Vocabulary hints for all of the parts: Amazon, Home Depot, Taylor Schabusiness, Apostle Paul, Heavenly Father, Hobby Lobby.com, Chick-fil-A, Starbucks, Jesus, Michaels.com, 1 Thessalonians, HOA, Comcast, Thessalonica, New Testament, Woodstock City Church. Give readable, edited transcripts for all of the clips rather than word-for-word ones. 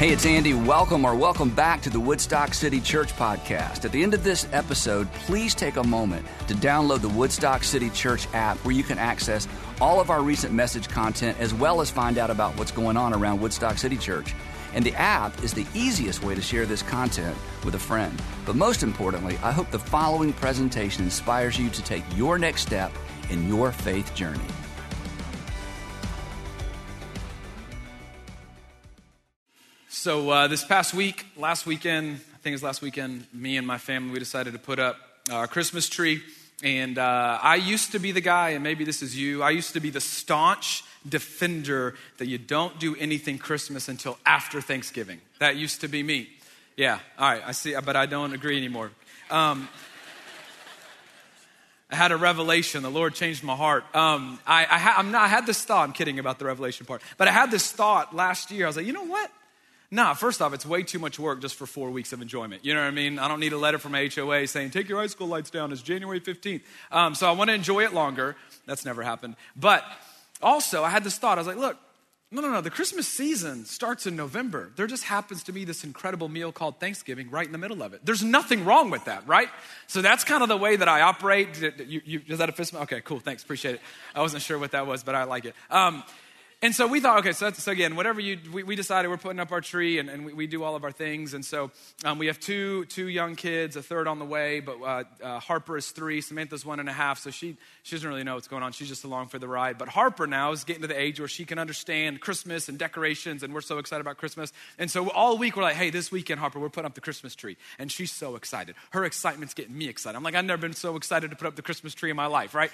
Hey, it's Andy. Welcome back to the Woodstock City Church podcast. At the end of this episode, please take a moment to download the Woodstock City Church app where you can access all of our recent message content as well as find out about what's going on around Woodstock City Church. And the app is the easiest way to share this content with a friend. But most importantly, I hope the following presentation inspires you to take your next step in your faith journey. So this past week, last weekend, me and my family, we decided to put up our Christmas tree. And I used to be the guy, and maybe this is you, I used to be the staunch defender that you don't do anything Christmas until after Thanksgiving. That used to be me. Yeah, all right, I see, but I don't agree anymore. I had a revelation. The Lord changed my heart. I had this thought. I'm kidding about the revelation part. But I had this thought last year. I was like, you know what? Nah, first off, it's way too much work just for 4 weeks of enjoyment. You know what I mean? I don't need a letter from HOA saying, take your high school lights down. It's January 15th. So I want to enjoy it longer. That's never happened. But also, I had this thought. I was like, look, no. The Christmas season starts in November. There just happens to be this incredible meal called Thanksgiving right in the middle of it. There's nothing wrong with that, right? So that's kind of the way that I operate. Is that a fist bump? Okay, cool. Thanks. Appreciate it. I wasn't sure what that was, but I like it. And so we thought, okay, so again, we decided we're putting up our tree and we do all of our things. And so we have two young kids, a third on the way, but Harper is 3, Samantha's 1.5. So she doesn't really know what's going on. She's just along for the ride. But Harper now is getting to the age where she can understand Christmas and decorations, and we're so excited about Christmas. And so all week we're like, hey, this weekend, Harper, we're putting up the Christmas tree. And she's so excited. Her excitement's getting me excited. I'm like, I've never been so excited to put up the Christmas tree in my life, right?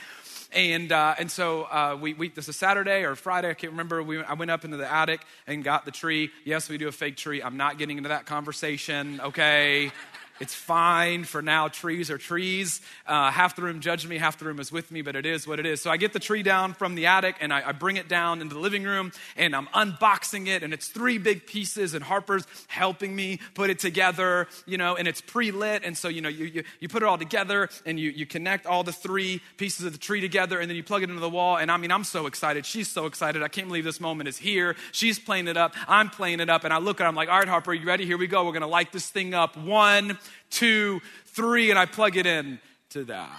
And so this is Saturday or Friday, I can't remember. I went up into the attic and got the tree. Yes, we do a fake tree. I'm not getting into that conversation, okay? It's fine for now. Trees are trees. Half the room judged me, half the room is with me, but it is what it is. So I get the tree down from the attic and I bring it down into the living room and I'm unboxing it and it's 3 big pieces and Harper's helping me put it together, you know, and it's pre-lit. And so, you know, you put it all together and you connect all the 3 pieces of the tree together and then you plug it into the wall. And I mean, I'm so excited. She's so excited. I can't believe this moment is here. She's playing it up. I'm playing it up. And I look at her, I'm like, all right, Harper, you ready? Here we go. We're going to light this thing up. 1, 2, 3, and I plug it in to that.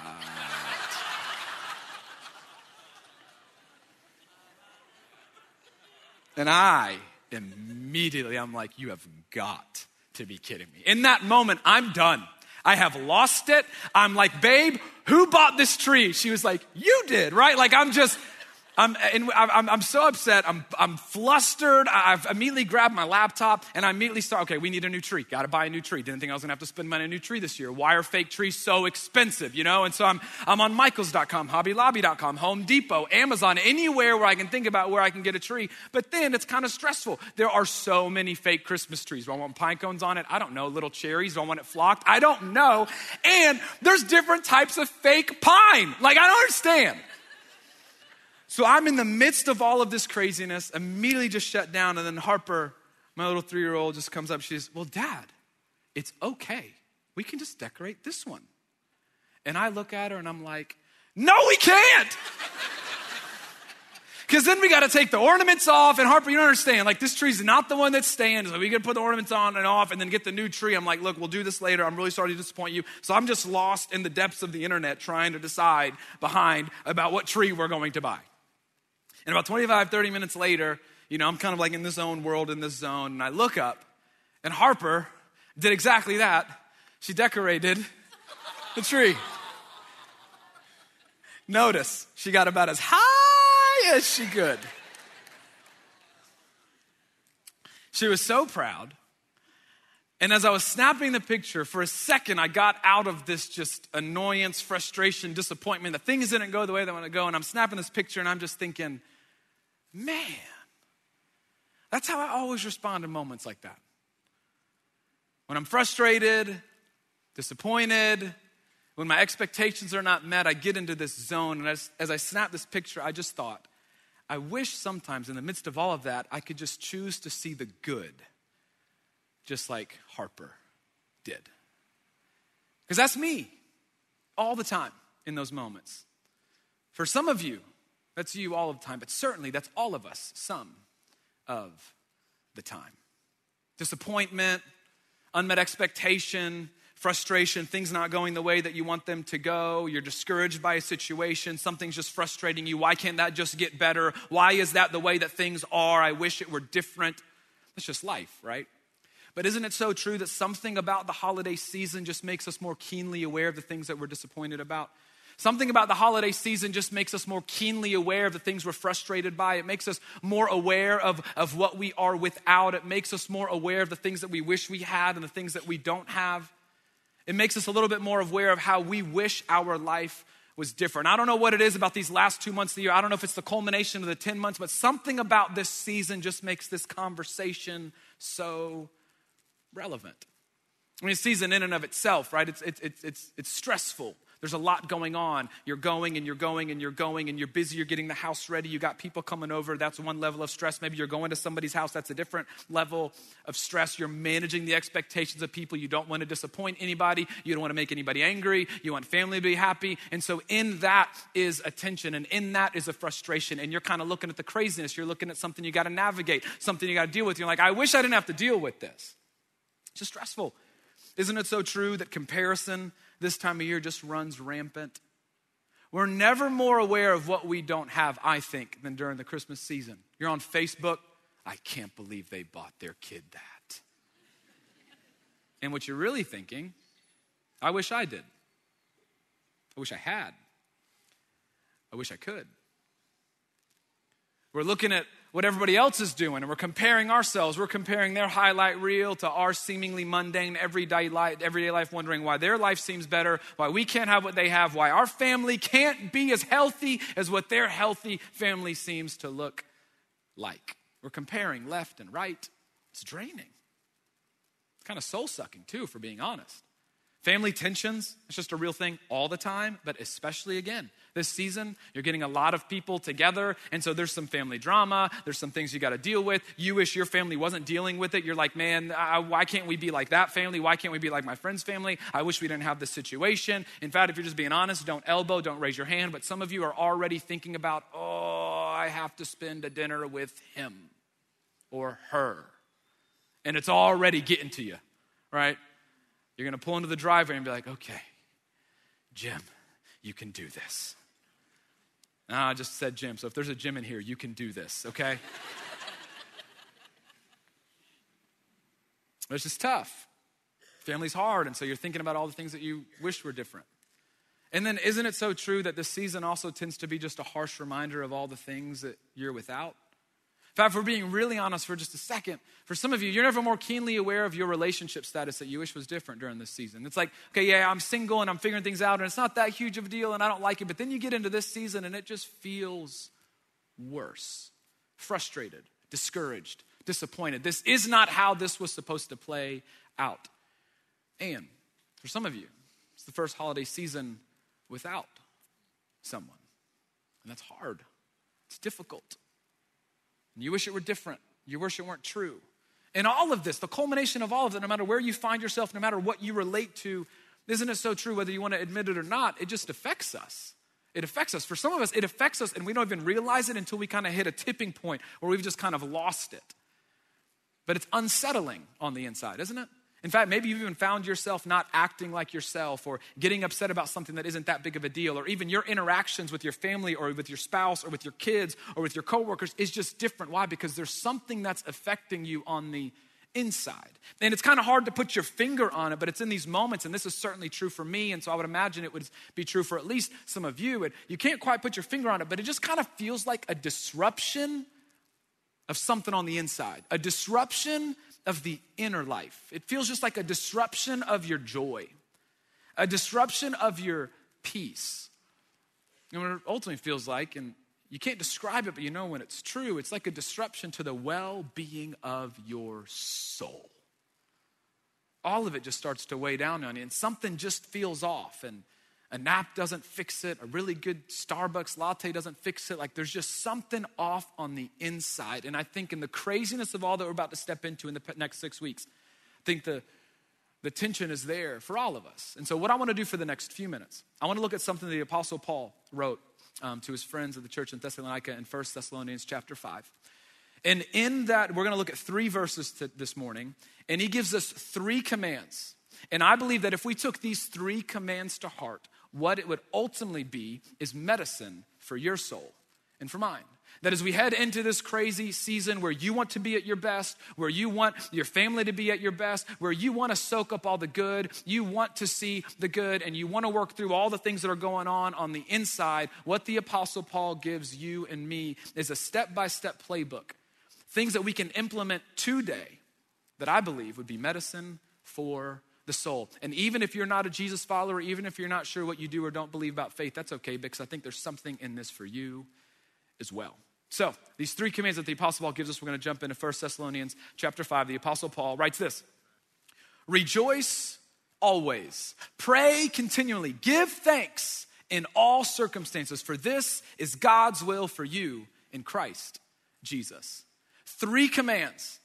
And I'm like, you have got to be kidding me. In that moment, I'm done. I have lost it. I'm like, babe, who bought this tree? She was like, you did, right? Like, I'm so upset. I'm flustered. I've immediately grabbed my laptop and I immediately start, okay, we need a new tree. Got to buy a new tree. Didn't think I was going to have to spend money on a new tree this year. Why are fake trees so expensive, you know? And so I'm on Michaels.com, Hobby Lobby.com, Home Depot, Amazon, anywhere where I can think about where I can get a tree. But then it's kind of stressful. There are so many fake Christmas trees. Do I want pine cones on it? I don't know. Little cherries. Do I want it flocked? I don't know. And there's different types of fake pine. Like, I don't understand. So I'm in the midst of all of this craziness, immediately just shut down. And then Harper, my little 3-year-old, just comes up. She says, well, Dad, it's okay. We can just decorate this one. And I look at her and I'm like, no, we can't. Because then we got to take the ornaments off. And Harper, you don't understand. Like, this tree's not the one that's staying. So we got to put the ornaments on and off and then get the new tree. I'm like, look, we'll do this later. I'm really sorry to disappoint you. So I'm just lost in the depths of the internet trying to decide about what tree we're going to buy. And about 25, 30 minutes later, you know, I'm kind of like in this own world, in this zone. And I look up, and Harper did exactly that. She decorated the tree. Notice, she got about as high as she could. She was so proud. And as I was snapping the picture, for a second, I got out of this just annoyance, frustration, disappointment. The things didn't go the way they want to go. And I'm snapping this picture and I'm just thinking, man, that's how I always respond in moments like that. When I'm frustrated, disappointed, when my expectations are not met, I get into this zone. And as I snap this picture, I just thought, I wish sometimes in the midst of all of that, I could just choose to see the good. Just like Harper did. Because that's me all the time in those moments. For some of you, that's you all the time, but certainly that's all of us some of the time. disappointment, unmet expectation, frustration, things not going the way that you want them to go. You're discouraged by a situation. Something's just frustrating you. Why can't that just get better? Why is that the way that things are? I wish it were different. That's just life, right? But isn't it so true that something about the holiday season just makes us more keenly aware of the things that we're disappointed about? Something about the holiday season just makes us more keenly aware of the things we're frustrated by. It makes us more aware of what we are without. It makes us more aware of the things that we wish we had and the things that we don't have. It makes us a little bit more aware of how we wish our life was different. I don't know what it is about these last 2 months of the year. I don't know if it's the culmination of the 10 months, but something about this season just makes this conversation so relevant. I mean, a season in and of itself, right? It's stressful. There's a lot going on. You're going and you're busy. You're getting the house ready. You got people coming over. That's one level of stress. Maybe you're going to somebody's house. That's a different level of stress. You're managing the expectations of people. You don't want to disappoint anybody. You don't want to make anybody angry. You want family to be happy. And so in that is a tension, and in that is a frustration. And you're kind of looking at the craziness. You're looking at something you got to navigate, something you got to deal with. You're like, I wish I didn't have to deal with this. It's just stressful. Isn't it so true that comparison this time of year just runs rampant? We're never more aware of what we don't have, I think, than during the Christmas season. You're on Facebook, I can't believe they bought their kid that. And what you're really thinking, I wish I did. I wish I had. I wish I could. We're looking at what everybody else is doing, and we're comparing ourselves. We're comparing their highlight reel to our seemingly mundane everyday life, wondering why their life seems better, why we can't have what they have, why our family can't be as healthy as what their healthy family seems to look like. We're comparing left and right. It's draining. It's kind of soul-sucking too, if we're being honest. Family tensions, it's just a real thing all the time, but especially again, this season, you're getting a lot of people together, and so there's some family drama, there's some things you gotta deal with. You wish your family wasn't dealing with it. You're like, man, why can't we be like that family? Why can't we be like my friend's family? I wish we didn't have this situation. In fact, if you're just being honest, don't elbow, don't raise your hand, but some of you are already thinking about, oh, I have to spend a dinner with him or her, and it's already getting to you, right? You're going to pull into the driveway and be like, okay, Jim, you can do this. No, I just said Jim, so if there's a Jim in here, you can do this, okay? It's just tough. Family's hard, and so you're thinking about all the things that you wish were different. And then isn't it so true that this season also tends to be just a harsh reminder of all the things that you're without? In fact, if we're being really honest for just a second, for some of you, you're never more keenly aware of your relationship status that you wish was different during this season. It's like, okay, yeah, I'm single and I'm figuring things out and it's not that huge of a deal and I don't like it. But then you get into this season and it just feels worse. Frustrated, discouraged, disappointed. This is not how this was supposed to play out. And for some of you, it's the first holiday season without someone. And that's hard. It's difficult. You wish it were different. You wish it weren't true. And all of this, the culmination of all of it, no matter where you find yourself, no matter what you relate to, isn't it so true, whether you want to admit it or not, it just affects us. It affects us. For some of us, it affects us and we don't even realize it until we kind of hit a tipping point where we've just kind of lost it. But it's unsettling on the inside, isn't it? In fact, maybe you've even found yourself not acting like yourself or getting upset about something that isn't that big of a deal, or even your interactions with your family or with your spouse or with your kids or with your coworkers is just different. Why? Because there's something that's affecting you on the inside. And it's kind of hard to put your finger on it, but it's in these moments, and this is certainly true for me, and so I would imagine it would be true for at least some of you. And you can't quite put your finger on it, but it just kind of feels like a disruption of something on the inside, a disruption of the inner life. It feels just like a disruption of your joy, a disruption of your peace. And what it ultimately feels like, and you can't describe it, but you know when it's true, it's like a disruption to the well-being of your soul. All of it just starts to weigh down on you, and something just feels off, and a nap doesn't fix it. A really good Starbucks latte doesn't fix it. Like there's just something off on the inside. And I think in the craziness of all that we're about to step into in the next 6 weeks, I think the tension is there for all of us. And so what I want to do for the next few minutes, I want to look at something the Apostle Paul wrote to his friends of the church in Thessalonica in 1 Thessalonians chapter 5. And in that, we're going to look at three verses this morning. And he gives us three commands. And I believe that if we took these three commands to heart, what it would ultimately be is medicine for your soul and for mine. That as we head into this crazy season where you want to be at your best, where you want your family to be at your best, where you want to soak up all the good, you want to see the good, and you want to work through all the things that are going on the inside, what the Apostle Paul gives you and me is a step-by-step playbook. Things that we can implement today that I believe would be medicine for the soul. And even if you're not a Jesus follower, even if you're not sure what you do or don't believe about faith, that's okay, because I think there's something in this for you as well. So these three commands that the Apostle Paul gives us, we're going to jump into 1 Thessalonians chapter 5. The Apostle Paul writes this: rejoice always, pray continually, give thanks in all circumstances, for this is God's will for you in Christ Jesus. Three commands.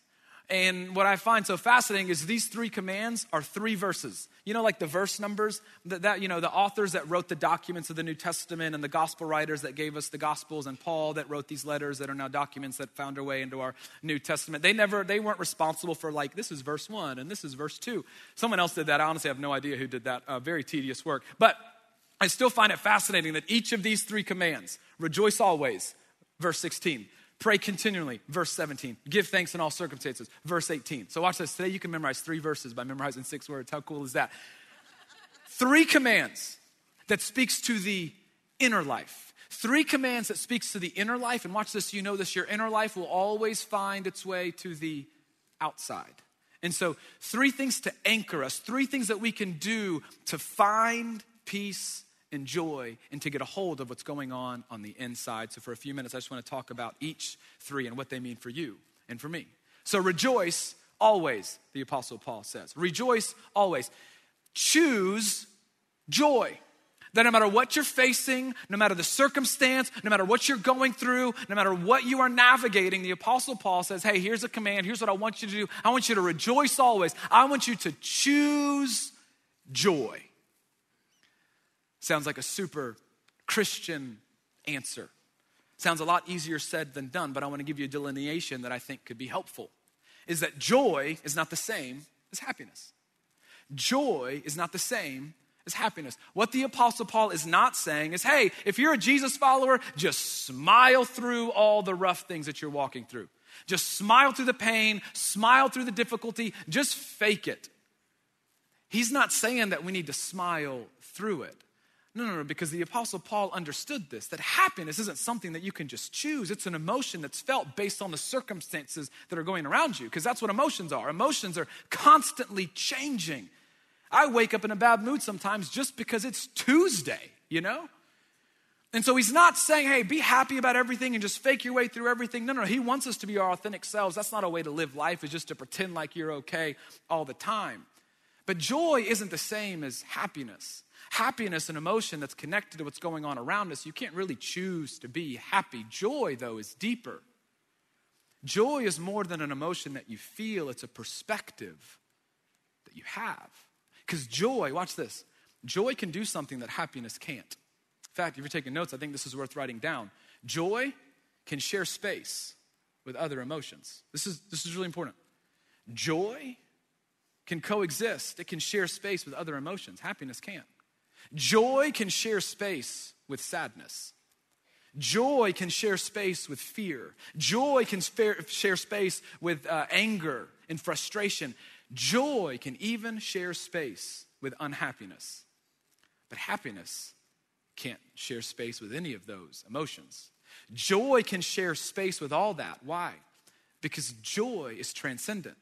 And what I find so fascinating is these three commands are three verses. You know, like the verse numbers, the authors that wrote the documents of the New Testament and the gospel writers that gave us the gospels and Paul that wrote these letters that are now documents that found their way into our New Testament. They weren't responsible for like, this is verse 1 and this is verse 2. Someone else did that. I honestly have no idea who did that. Very tedious work. But I still find it fascinating that each of these three commands, rejoice always, verse 16, pray continually, verse 17. Give thanks in all circumstances, verse 18. So watch this. Today you can memorize three verses by memorizing six words. How cool is that? Three commands that speaks to the inner life. Three commands that speaks to the inner life. And watch this, you know this, your inner life will always find its way to the outside. And so three things to anchor us, three things that we can do to find peace and joy, and to get a hold of what's going on the inside. So for a few minutes, I just want to talk about each three and what they mean for you and for me. So rejoice always, the Apostle Paul says. Rejoice always. Choose joy. That no matter what you're facing, no matter the circumstance, no matter what you're going through, no matter what you are navigating, the Apostle Paul says, hey, here's a command. Here's what I want you to do. I want you to rejoice always. I want you to choose joy. Sounds like a super Christian answer. Sounds a lot easier said than done, but I want to give you a delineation that I think could be helpful, is that joy is not the same as happiness. Joy is not the same as happiness. What the Apostle Paul is not saying is, hey, if you're a Jesus follower, just smile through all the rough things that you're walking through. Just smile through the pain, smile through the difficulty, just fake it. He's not saying that we need to smile through it. No, because the Apostle Paul understood this, that happiness isn't something that you can just choose. It's an emotion that's felt based on the circumstances that are going around you, because that's what emotions are. Emotions are constantly changing. I wake up in a bad mood sometimes just because it's Tuesday, you know? And so he's not saying, hey, be happy about everything and just fake your way through everything. No, he wants us to be our authentic selves. That's not a way to live life, is just to pretend like you're okay all the time. But joy isn't the same as happiness. Happiness, an emotion that's connected to what's going on around us, you can't really choose to be happy. Joy, though, is deeper. Joy is more than an emotion that you feel. It's a perspective that you have. Because joy, watch this, joy can do something that happiness can't. In fact, if you're taking notes, I think this is worth writing down. Joy can share space with other emotions. This is really important. Joy can coexist. It can share space with other emotions. Happiness can't. Joy can share space with sadness. Joy can share space with fear. Joy can share space with anger and frustration. Joy can even share space with unhappiness. But happiness can't share space with any of those emotions. Joy can share space with all that. Why? Because joy is transcendent.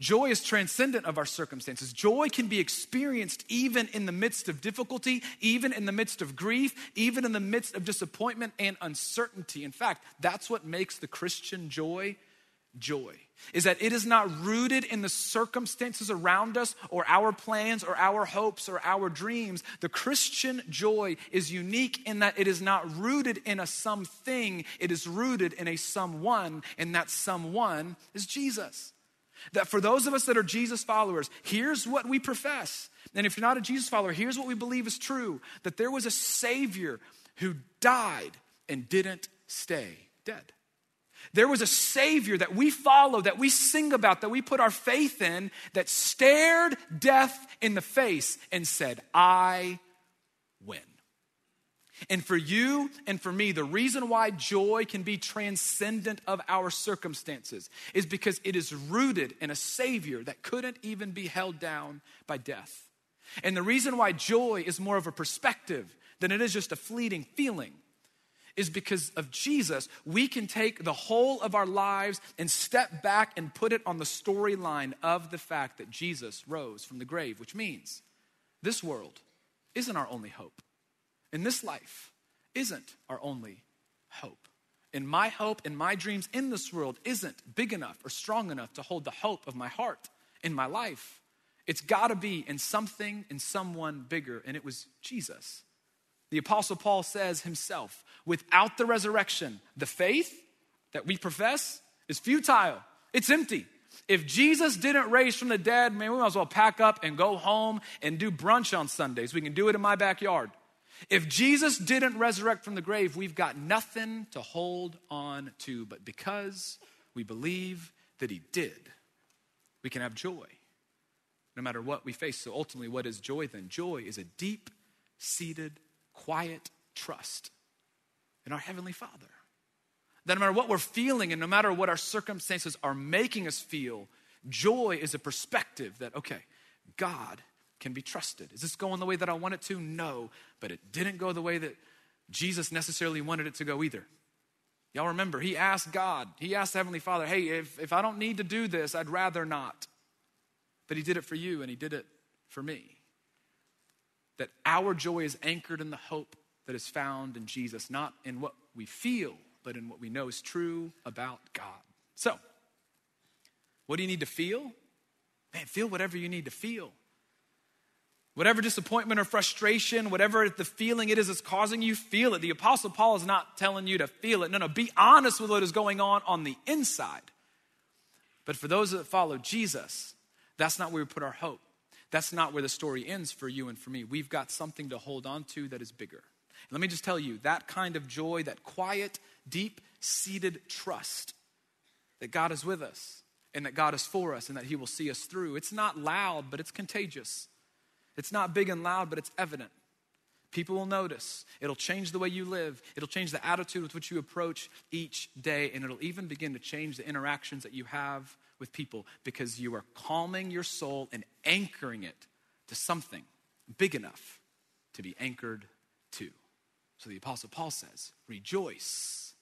Joy is transcendent of our circumstances. Joy can be experienced even in the midst of difficulty, even in the midst of grief, even in the midst of disappointment and uncertainty. In fact, that's what makes the Christian joy, is that it is not rooted in the circumstances around us or our plans or our hopes or our dreams. The Christian joy is unique in that it is not rooted in a something. It is rooted in a someone, and that someone is Jesus. That for those of us that are Jesus followers, here's what we profess. And if you're not a Jesus follower, here's what we believe is true. That there was a Savior who died and didn't stay dead. There was a Savior that we follow, that we sing about, that we put our faith in, that stared death in the face and said, I win. And for you and for me, the reason why joy can be transcendent of our circumstances is because it is rooted in a Savior that couldn't even be held down by death. And the reason why joy is more of a perspective than it is just a fleeting feeling is because of Jesus, we can take the whole of our lives and step back and put it on the storyline of the fact that Jesus rose from the grave, which means this world isn't our only hope. And this life isn't our only hope. And my hope and my dreams in this world isn't big enough or strong enough to hold the hope of my heart in my life. It's gotta be in something, in someone bigger, and it was Jesus. The Apostle Paul says himself, without the resurrection, the faith that we profess is futile. It's empty. If Jesus didn't raise from the dead, man, we might as well pack up and go home and do brunch on Sundays. We can do it in my backyard. If Jesus didn't resurrect from the grave, we've got nothing to hold on to. But because we believe that he did, we can have joy no matter what we face. So ultimately, what is joy then? Joy is a deep-seated quiet trust in our Heavenly Father. That no matter what we're feeling and no matter what our circumstances are making us feel, joy is a perspective that, okay, God can be trusted. Is this going the way that I want it to? No, but it didn't go the way that Jesus necessarily wanted it to go either. Y'all remember, he asked Heavenly Father, hey, if I don't need to do this, I'd rather not. But he did it for you and he did it for me. That our joy is anchored in the hope that is found in Jesus, not in what we feel, but in what we know is true about God. So, what do you need to feel? Man, feel whatever you need to feel. Whatever disappointment or frustration, whatever the feeling it is that's causing you, feel it. The Apostle Paul is not telling you to feel it. No, be honest with what is going on the inside. But for those that follow Jesus, that's not where we put our hope. That's not where the story ends for you and for me. We've got something to hold on to that is bigger. Let me just tell you, that kind of joy, that quiet, deep-seated trust that God is with us and that God is for us and that he will see us through. It's not loud, but it's contagious. It's not big and loud, but it's evident. People will notice. It'll change the way you live. It'll change the attitude with which you approach each day, and it'll even begin to change the interactions that you have with people because you are calming your soul and anchoring it to something big enough to be anchored to. So the Apostle Paul says, rejoice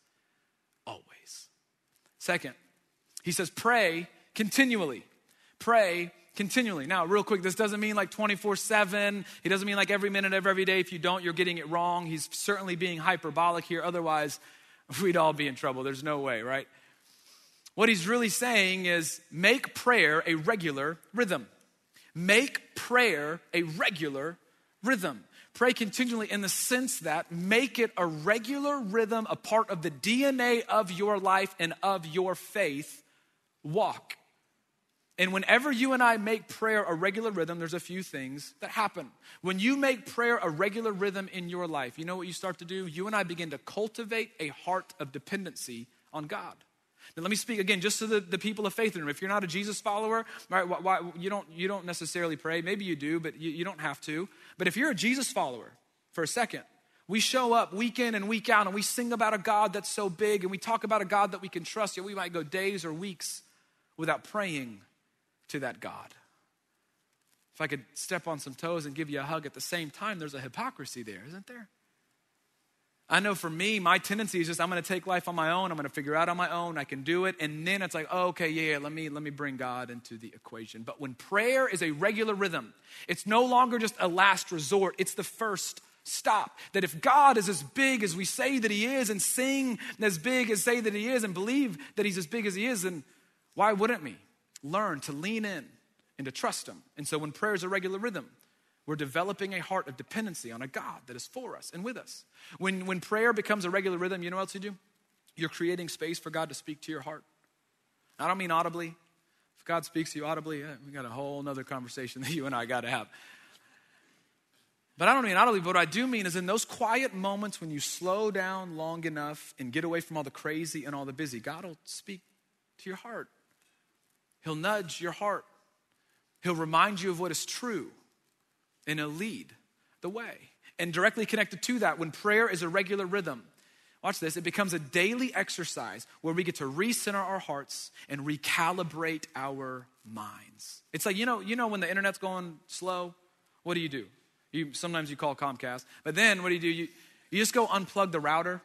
always. Second, he says, pray continually. Pray continually. Now, real quick, this doesn't mean like 24/7. It doesn't mean like every minute of every day. If you don't, you're getting it wrong. He's certainly being hyperbolic here. Otherwise, we'd all be in trouble. There's no way, right? What he's really saying is make prayer a regular rhythm. Make prayer a regular rhythm. Pray continually in the sense that make it a regular rhythm, a part of the DNA of your life and of your faith walk. And whenever you and I make prayer a regular rhythm, there's a few things that happen. When you make prayer a regular rhythm in your life, you know what you start to do? You and I begin to cultivate a heart of dependency on God. Now, let me speak again just to the people of faith in the room. If you're not a Jesus follower, right, you don't necessarily pray. Maybe you do, but you don't have to. But if you're a Jesus follower, for a second, we show up week in and week out and we sing about a God that's so big and we talk about a God that we can trust, yet we might go days or weeks without praying to that God. If I could step on some toes and give you a hug at the same time, there's a hypocrisy there, isn't there? I know for me, my tendency is just I'm gonna take life on my own, I'm gonna figure out on my own, I can do it, and then it's like, oh, okay, yeah, let me bring God into the equation. But when prayer is a regular rhythm, it's no longer just a last resort, it's the first stop. That if God is as big as we say that he is and sing as big as say that he is and believe that he's as big as he is, then why wouldn't we learn to lean in and to trust him? And so when prayer is a regular rhythm, we're developing a heart of dependency on a God that is for us and with us. When prayer becomes a regular rhythm, you know what else you do? You're creating space for God to speak to your heart. I don't mean audibly. If God speaks to you audibly, we got a whole nother conversation that you and I got to have. But I don't mean idly, but what I do mean is in those quiet moments when you slow down long enough and get away from all the crazy and all the busy, God will speak to your heart. He'll nudge your heart. He'll remind you of what is true, and he'll lead the way. And directly connected to that, when prayer is a regular rhythm, watch this, it becomes a daily exercise where we get to recenter our hearts and recalibrate our minds. It's like, you know when the internet's going slow, what do? You sometimes you call Comcast, but then what do? You just go unplug the router,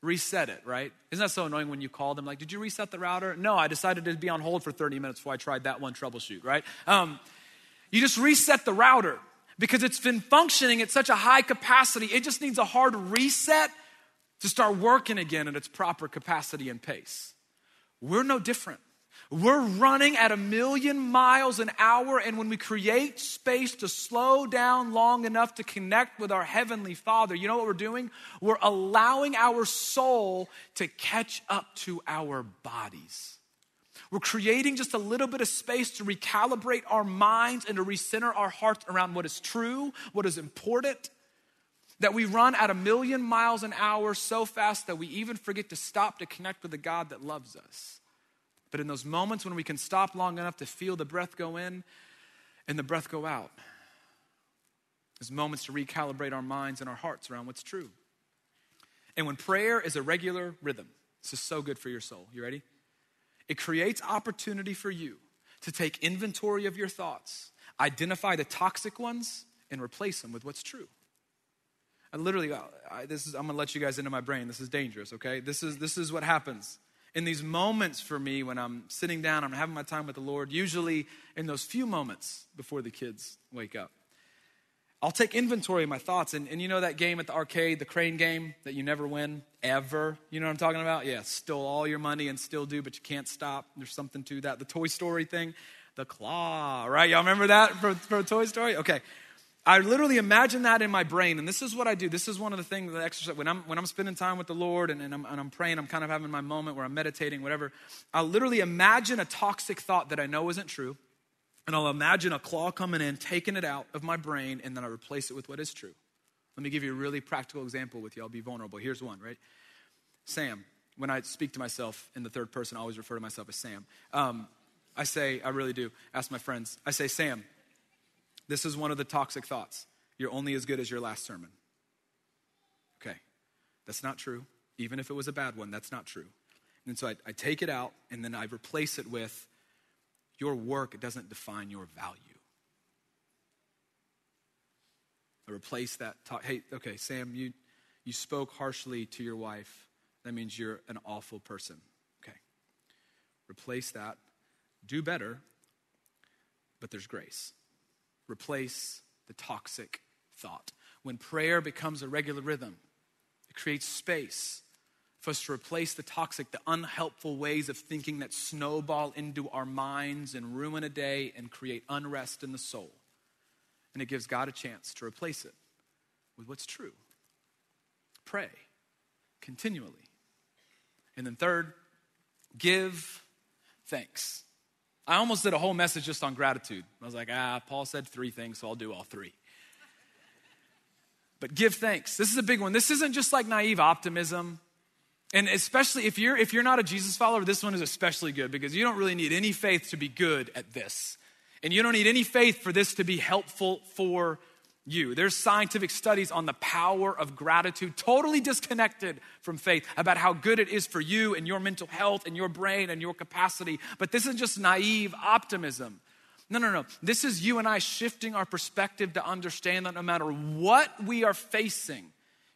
reset it, right? Isn't that so annoying when you call them like, did you reset the router? No, I decided to be on hold for 30 minutes before I tried that one troubleshoot, right? You just reset the router because it's been functioning at such a high capacity. It just needs a hard reset to start working again at its proper capacity and pace. We're no different. We're running at 1,000,000 miles an hour, and when we create space to slow down long enough to connect with our Heavenly Father, you know what we're doing? We're allowing our soul to catch up to our bodies. We're creating just a little bit of space to recalibrate our minds and to recenter our hearts around what is true, what is important, that we run at 1,000,000 miles an hour so fast that we even forget to stop to connect with the God that loves us. But in those moments when we can stop long enough to feel the breath go in and the breath go out, there's moments to recalibrate our minds and our hearts around what's true. And when prayer is a regular rhythm, this is so good for your soul. You ready? It creates opportunity for you to take inventory of your thoughts, identify the toxic ones, and replace them with what's true. I'm gonna let you guys into my brain. This is dangerous, okay? This is what happens. In these moments for me, when I'm sitting down, I'm having my time with the Lord, usually in those few moments before the kids wake up, I'll take inventory of my thoughts. And you know that game at the arcade, the crane game that you never win, ever? You know what I'm talking about? Yeah, stole all your money and still do, but you can't stop. There's something to that. The Toy Story thing, the claw, right? Y'all remember that from Toy Story? Okay. I literally imagine that in my brain, and this is what I do. This is one of the things that I exercise. When I'm spending time with the Lord and I'm praying, I'm kind of having my moment where I'm meditating, whatever. I literally imagine a toxic thought that I know isn't true, and I'll imagine a claw coming in, taking it out of my brain, and then I replace it with what is true. Let me give you a really practical example with you. I'll be vulnerable. Here's one, right? Sam, when I speak to myself in the third person, I always refer to myself as Sam. I really do, ask my friends. I say, Sam, this is one of the toxic thoughts. You're only as good as your last sermon. Okay, that's not true. Even if it was a bad one, that's not true. And so I take it out and then I replace it with, your work doesn't define your value. I replace that, Sam, you spoke harshly to your wife. That means you're an awful person. Okay, replace that, do better, but there's grace. Replace the toxic thought. When prayer becomes a regular rhythm, it creates space for us to replace the toxic, the unhelpful ways of thinking that snowball into our minds and ruin a day and create unrest in the soul. And it gives God a chance to replace it with what's true. Pray continually. And then third, give thanks. I almost did a whole message just on gratitude. I was like, Paul said three things, so I'll do all three. But give thanks. This is a big one. This isn't just like naive optimism. And especially if you're not a Jesus follower, this one is especially good because you don't really need any faith to be good at this. And you don't need any faith for this to be helpful for you. There's scientific studies on the power of gratitude, totally disconnected from faith, about how good it is for you and your mental health and your brain and your capacity. But this isn't just naive optimism. No. This is you and I shifting our perspective to understand that no matter what we are facing,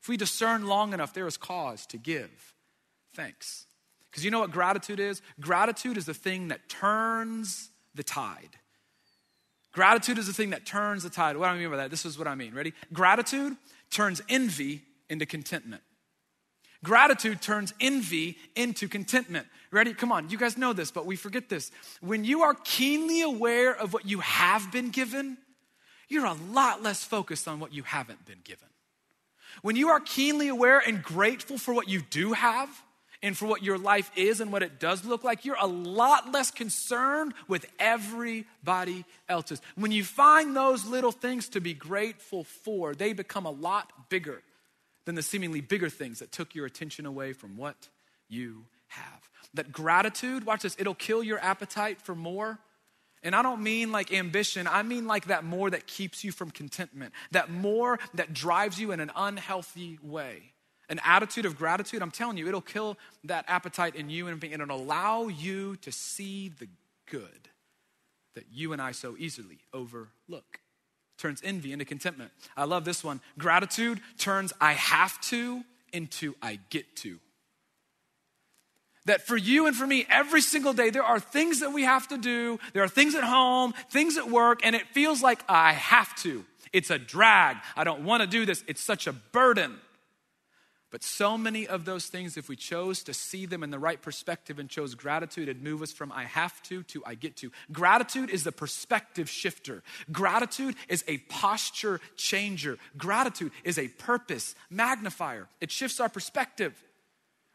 if we discern long enough, there is cause to give thanks. Because you know what gratitude is? Gratitude is the thing that turns the tide. Gratitude is the thing that turns the tide. What do I mean by that? This is what I mean. Ready? Gratitude turns envy into contentment. Gratitude turns envy into contentment. Ready? Come on. You guys know this, but we forget this. When you are keenly aware of what you have been given, you're a lot less focused on what you haven't been given. When you are keenly aware and grateful for what you do have, and for what your life is and what it does look like, you're a lot less concerned with everybody else's. When you find those little things to be grateful for, they become a lot bigger than the seemingly bigger things that took your attention away from what you have. That gratitude, watch this, it'll kill your appetite for more. And I don't mean like ambition, I mean like that more that keeps you from contentment, that more that drives you in an unhealthy way. An attitude of gratitude, I'm telling you, it'll kill that appetite in you, and it'll allow you to see the good that you and I so easily overlook. Turns envy into contentment. I love this one. Gratitude turns I have to into I get to. That for you and for me, every single day, there are things that we have to do. There are things at home, things at work, and it feels like I have to. It's a drag. I don't want to do this. It's such a burden. But so many of those things, if we chose to see them in the right perspective and chose gratitude, it'd move us from I have to I get to. Gratitude is the perspective shifter. Gratitude is a posture changer. Gratitude is a purpose magnifier. It shifts our perspective.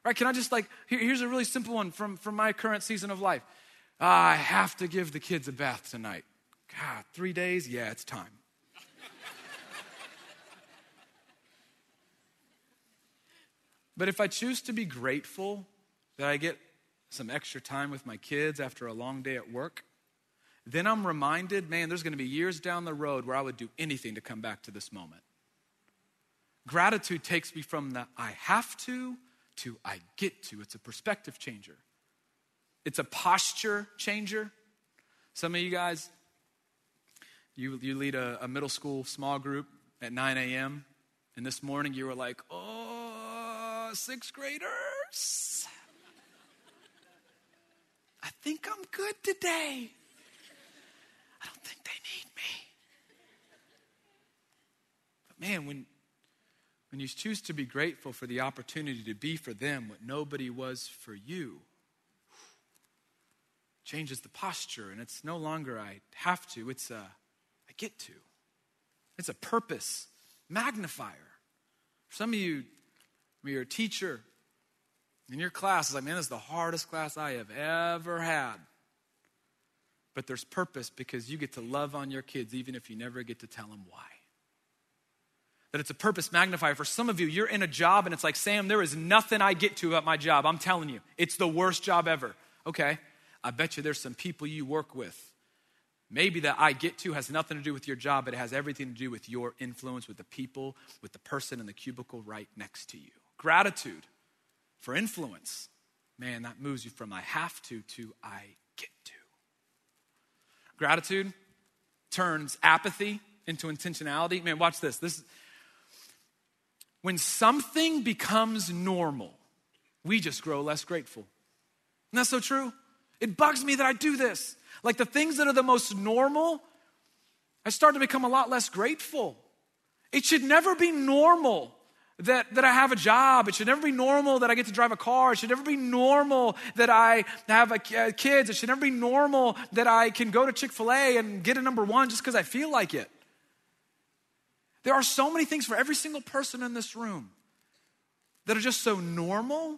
Right? Can I just here's a really simple one from my current season of life. I have to give the kids a bath tonight. God, 3 days? Yeah, it's time. But if I choose to be grateful that I get some extra time with my kids after a long day at work, then I'm reminded, man, there's going to be years down the road where I would do anything to come back to this moment. Gratitude takes me from the I have to I get to. It's a perspective changer. It's a posture changer. Some of you guys, you lead a middle school small group at 9 a.m. and this morning you were like, oh, sixth graders, I think I'm good today. I don't think they need me. But man, when you choose to be grateful for the opportunity to be for them what nobody was for you, changes the posture, and it's no longer I have to, it's a I get to. It's a purpose magnifier. For some of you, you're a teacher, and your class is like, man, this is the hardest class I have ever had. But there's purpose because you get to love on your kids even if you never get to tell them why. That it's a purpose magnifier. For some of you, you're in a job and it's like, Sam, there is nothing I get to about my job. I'm telling you, it's the worst job ever. Okay, I bet you there's some people you work with. Maybe that I get to has nothing to do with your job, but it has everything to do with your influence, with the people, with the person in the cubicle right next to you. Gratitude for influence. Man, that moves you from I have to I get to. Gratitude turns apathy into intentionality. Man, watch this. When something becomes normal, we just grow less grateful. Isn't that so true? It bugs me that I do this. Like the things that are the most normal, I start to become a lot less grateful. It should never be normal that I have a job. It should never be normal that I get to drive a car. It should never be normal that I have kids. It should never be normal that I can go to Chick-fil-A and get a number one just because I feel like it. There are so many things for every single person in this room that are just so normal,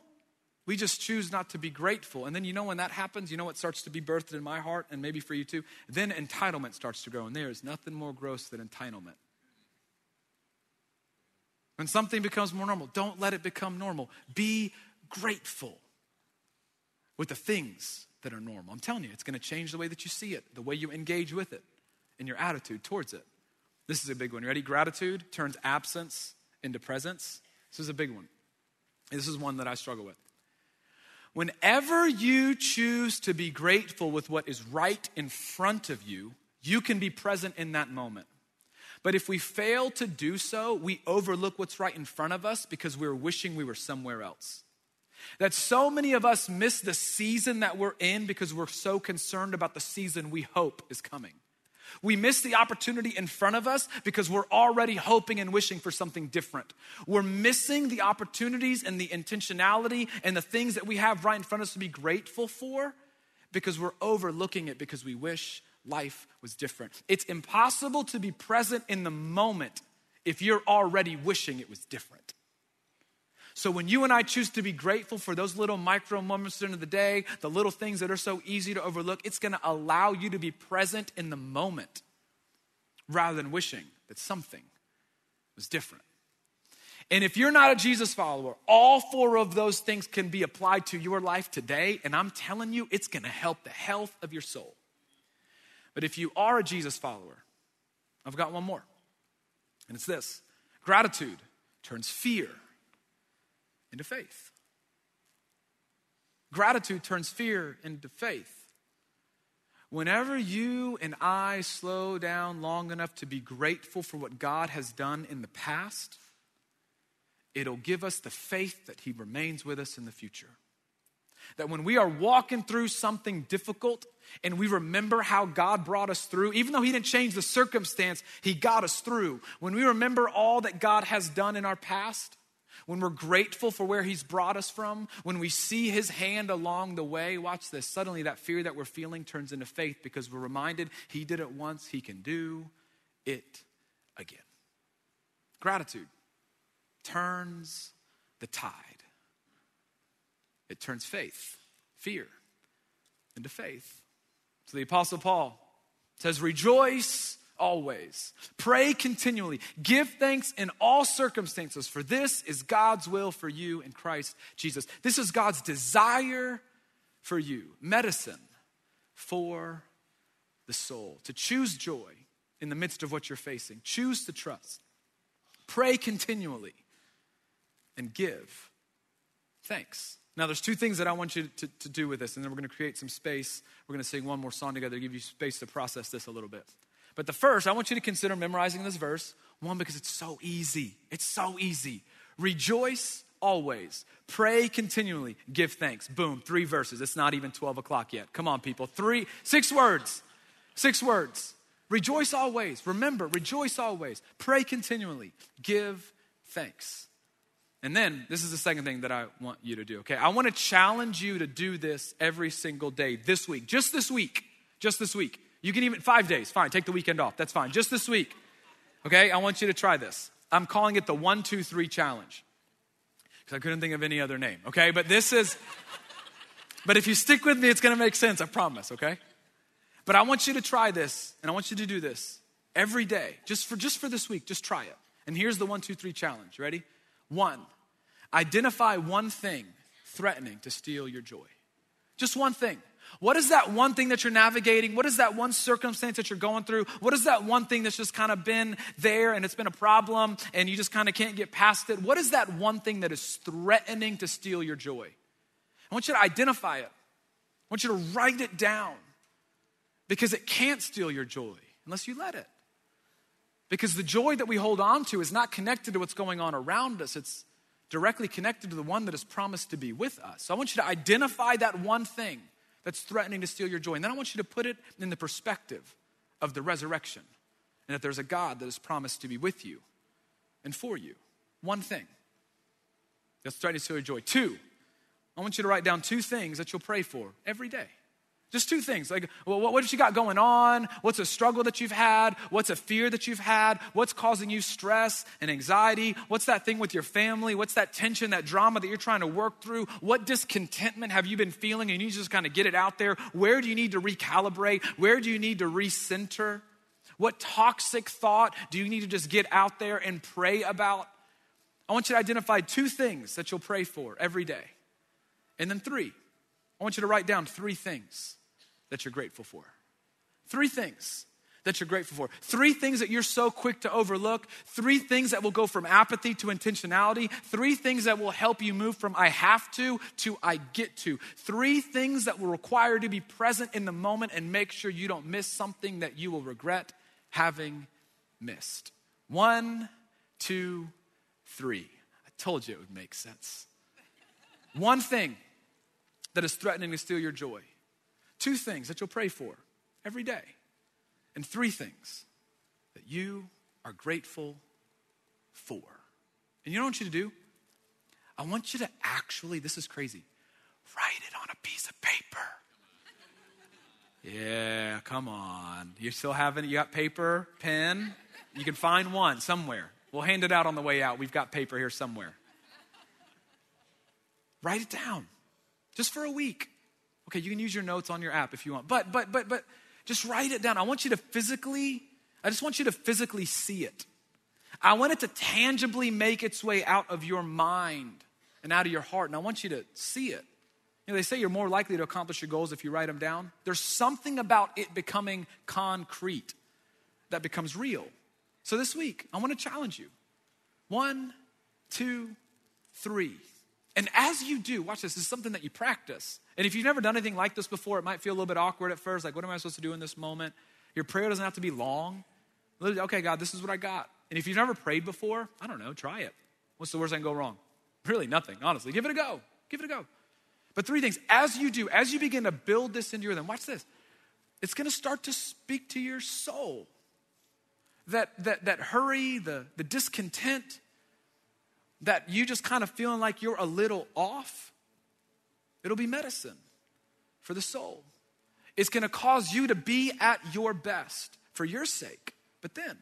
we just choose not to be grateful. And then you know when that happens, you know what starts to be birthed in my heart and maybe for you too? Then entitlement starts to grow, and there is nothing more gross than entitlement. When something becomes more normal, don't let it become normal. Be grateful with the things that are normal. I'm telling you, it's going to change the way that you see it, the way you engage with it, and your attitude towards it. This is a big one. You ready? Gratitude turns absence into presence. This is a big one. This is one that I struggle with. Whenever you choose to be grateful with what is right in front of you, you can be present in that moment. But if we fail to do so, we overlook what's right in front of us because we're wishing we were somewhere else. That so many of us miss the season that we're in because we're so concerned about the season we hope is coming. We miss the opportunity in front of us because we're already hoping and wishing for something different. We're missing the opportunities and the intentionality and the things that we have right in front of us to be grateful for because we're overlooking it because we wish life was different. It's impossible to be present in the moment if you're already wishing it was different. So when you and I choose to be grateful for those little micro moments during the day, the little things that are so easy to overlook, it's gonna allow you to be present in the moment rather than wishing that something was different. And if you're not a Jesus follower, all four of those things can be applied to your life today. And I'm telling you, it's gonna help the health of your soul. But if you are a Jesus follower, I've got one more. And it's this: gratitude turns fear into faith. Gratitude turns fear into faith. Whenever you and I slow down long enough to be grateful for what God has done in the past, it'll give us the faith that He remains with us in the future. That when we are walking through something difficult and we remember how God brought us through, even though He didn't change the circumstance, He got us through. When we remember all that God has done in our past, when we're grateful for where He's brought us from, when we see His hand along the way, watch this, suddenly that fear that we're feeling turns into faith because we're reminded He did it once, He can do it again. Gratitude turns the tide. It turns faith, fear, into faith. So the Apostle Paul says, rejoice always, pray continually, give thanks in all circumstances, for this is God's will for you in Christ Jesus. This is God's desire for you, medicine for the soul, to choose joy in the midst of what you're facing, choose to trust, pray continually, and give thanks. Now, there's two things that I want you to do with this, and then we're going to create some space. We're going to sing one more song together to give you space to process this a little bit. But the first, I want you to consider memorizing this verse. One, because it's so easy. It's so easy. Rejoice always. Pray continually. Give thanks. Boom, 3 verses. It's not even 12 o'clock yet. Come on, people. 6 words. 6 words. Rejoice always. Remember, rejoice always. Pray continually. Give thanks. And then, this is the second thing that I want you to do, okay? I want to challenge you to do this every single day this week. Just this week. Just this week. You can even, 5 days, fine. Take the weekend off. That's fine. Just this week, okay? I want you to try this. I'm calling it the 1, 2, 3 challenge because I couldn't think of any other name, okay? But this is, but if you stick with me, it's going to make sense, I promise, okay? But I want you to try this, and I want you to do this every day. Just for this week, just try it. And here's the 1, 2, 3 challenge. Ready? 1, identify one thing threatening to steal your joy. Just one thing. What is that one thing that you're navigating? What is that one circumstance that you're going through? What is that one thing that's just kind of been there and it's been a problem and you just kind of can't get past it? What is that one thing that is threatening to steal your joy? I want you to identify it. I want you to write it down because it can't steal your joy unless you let it. Because the joy that we hold on to is not connected to what's going on around us. It's directly connected to the one that is promised to be with us. So I want you to identify that one thing that's threatening to steal your joy. And then I want you to put it in the perspective of the resurrection and that there's a God that is promised to be with you and for you. One thing that's threatening to steal your joy. 2, I want you to write down 2 things that you'll pray for every day. Just 2 things, like, well, what you got going on? What's a struggle that you've had? What's a fear that you've had? What's causing you stress and anxiety? What's that thing with your family? What's that tension, that drama that you're trying to work through? What discontentment have you been feeling and you need to just kind of get it out there? Where do you need to recalibrate? Where do you need to recenter? What toxic thought do you need to just get out there and pray about? I want you to identify 2 things that you'll pray for every day. And then 3, I want you to write down 3 things that you're grateful for. 3 things that you're grateful for. 3 things that you're so quick to overlook. 3 things that will go from apathy to intentionality. 3 things that will help you move from I have to I get to. 3 things that will require to be present in the moment and make sure you don't miss something that you will regret having missed. 1, 2, 3. I told you it would make sense. 1 thing that is threatening to steal your joy. 2 things that you'll pray for every day. And 3 things that you are grateful for. And you know what I want you to do? I want you to actually, this is crazy, write it on a piece of paper. Yeah, come on. You still haven't, you got paper, pen? You can find one somewhere. We'll hand it out on the way out. We've got paper here somewhere. Write it down just for a week. Okay, you can use your notes on your app if you want. But just write it down. I just want you to physically see it. I want it to tangibly make its way out of your mind and out of your heart. And I want you to see it. You know, they say you're more likely to accomplish your goals if you write them down. There's something about it becoming concrete that becomes real. So this week, I want to challenge you. 1, 2, 3. And as you do, watch this is something that you practice. And if you've never done anything like this before, it might feel a little bit awkward at first. Like, what am I supposed to do in this moment? Your prayer doesn't have to be long. Literally, okay, God, this is what I got. And if you've never prayed before, I don't know, try it. What's the worst that can go wrong? Really nothing, honestly. Give it a go. But 3 things, as you begin to build this into your rhythm, watch this. It's gonna start to speak to your soul. That hurry, the discontent, that you just kind of feeling like you're a little off, it'll be medicine for the soul. It's gonna cause you to be at your best for your sake, but then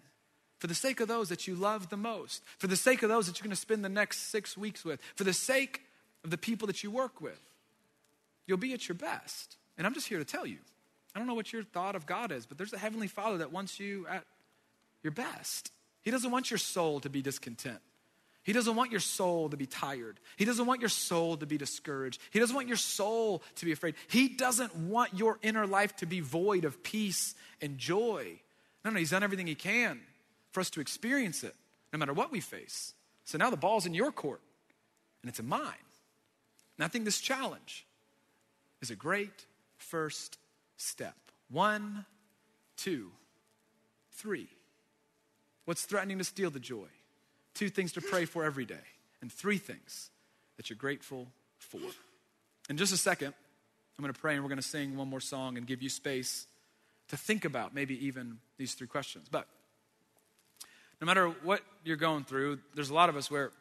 for the sake of those that you love the most, for the sake of those that you're gonna spend the next 6 weeks with, for the sake of the people that you work with, you'll be at your best. And I'm just here to tell you, I don't know what your thought of God is, but there's a Heavenly Father that wants you at your best. He doesn't want your soul to be discontent. He doesn't want your soul to be tired. He doesn't want your soul to be discouraged. He doesn't want your soul to be afraid. He doesn't want your inner life to be void of peace and joy. No, he's done everything he can for us to experience it, no matter what we face. So now the ball's in your court, and it's in mine. And I think this challenge is a great first step. 1, 2, 3. What's threatening to steal the joy? 2 things to pray for every day. And 3 things that you're grateful for. In just a second, I'm going to pray and we're going to sing one more song and give you space to think about maybe even these 3 questions. But no matter what you're going through, there's a lot of us where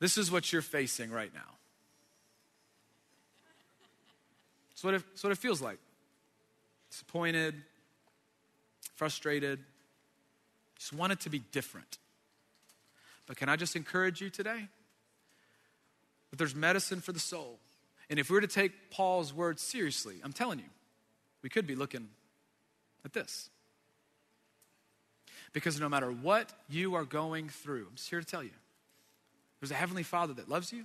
this is what you're facing right now. It's what it feels like. Disappointed, frustrated, just want it to be different. But can I just encourage you today that there's medicine for the soul. And if we were to take Paul's words seriously, I'm telling you, we could be looking at this. Because no matter what you are going through, I'm just here to tell you, there's a Heavenly Father that loves you.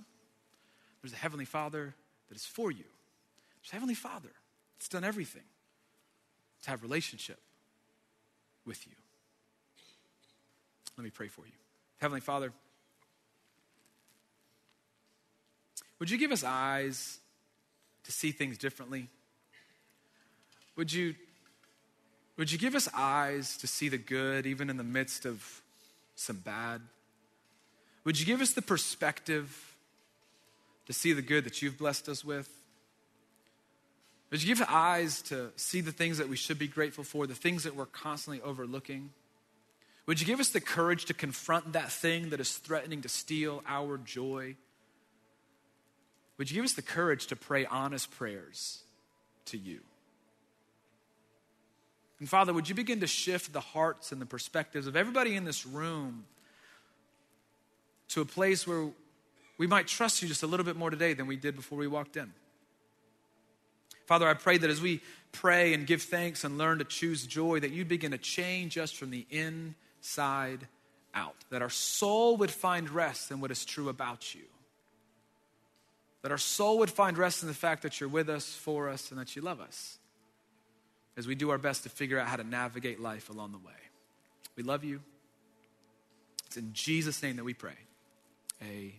There's a Heavenly Father that is for you. There's a Heavenly Father that's done everything to have relationship with you. Let me pray for you. Heavenly Father, would you give us eyes to see things differently? Would you give us eyes to see the good even in the midst of some bad? Would you give us the perspective to see the good that you've blessed us with? Would you give us eyes to see the things that we should be grateful for, the things that we're constantly overlooking? Would you give us the courage to confront that thing that is threatening to steal our joy? Would you give us the courage to pray honest prayers to you? And Father, would you begin to shift the hearts and the perspectives of everybody in this room to a place where we might trust you just a little bit more today than we did before we walked in? Father, I pray that as we pray and give thanks and learn to choose joy, that you'd begin to change us from the inside out, that our soul would find rest in what is true about you, that our soul would find rest in the fact that you're with us, for us, and that you love us, as we do our best to figure out how to navigate life along the way. We love you. It's in Jesus' name that we pray. Amen.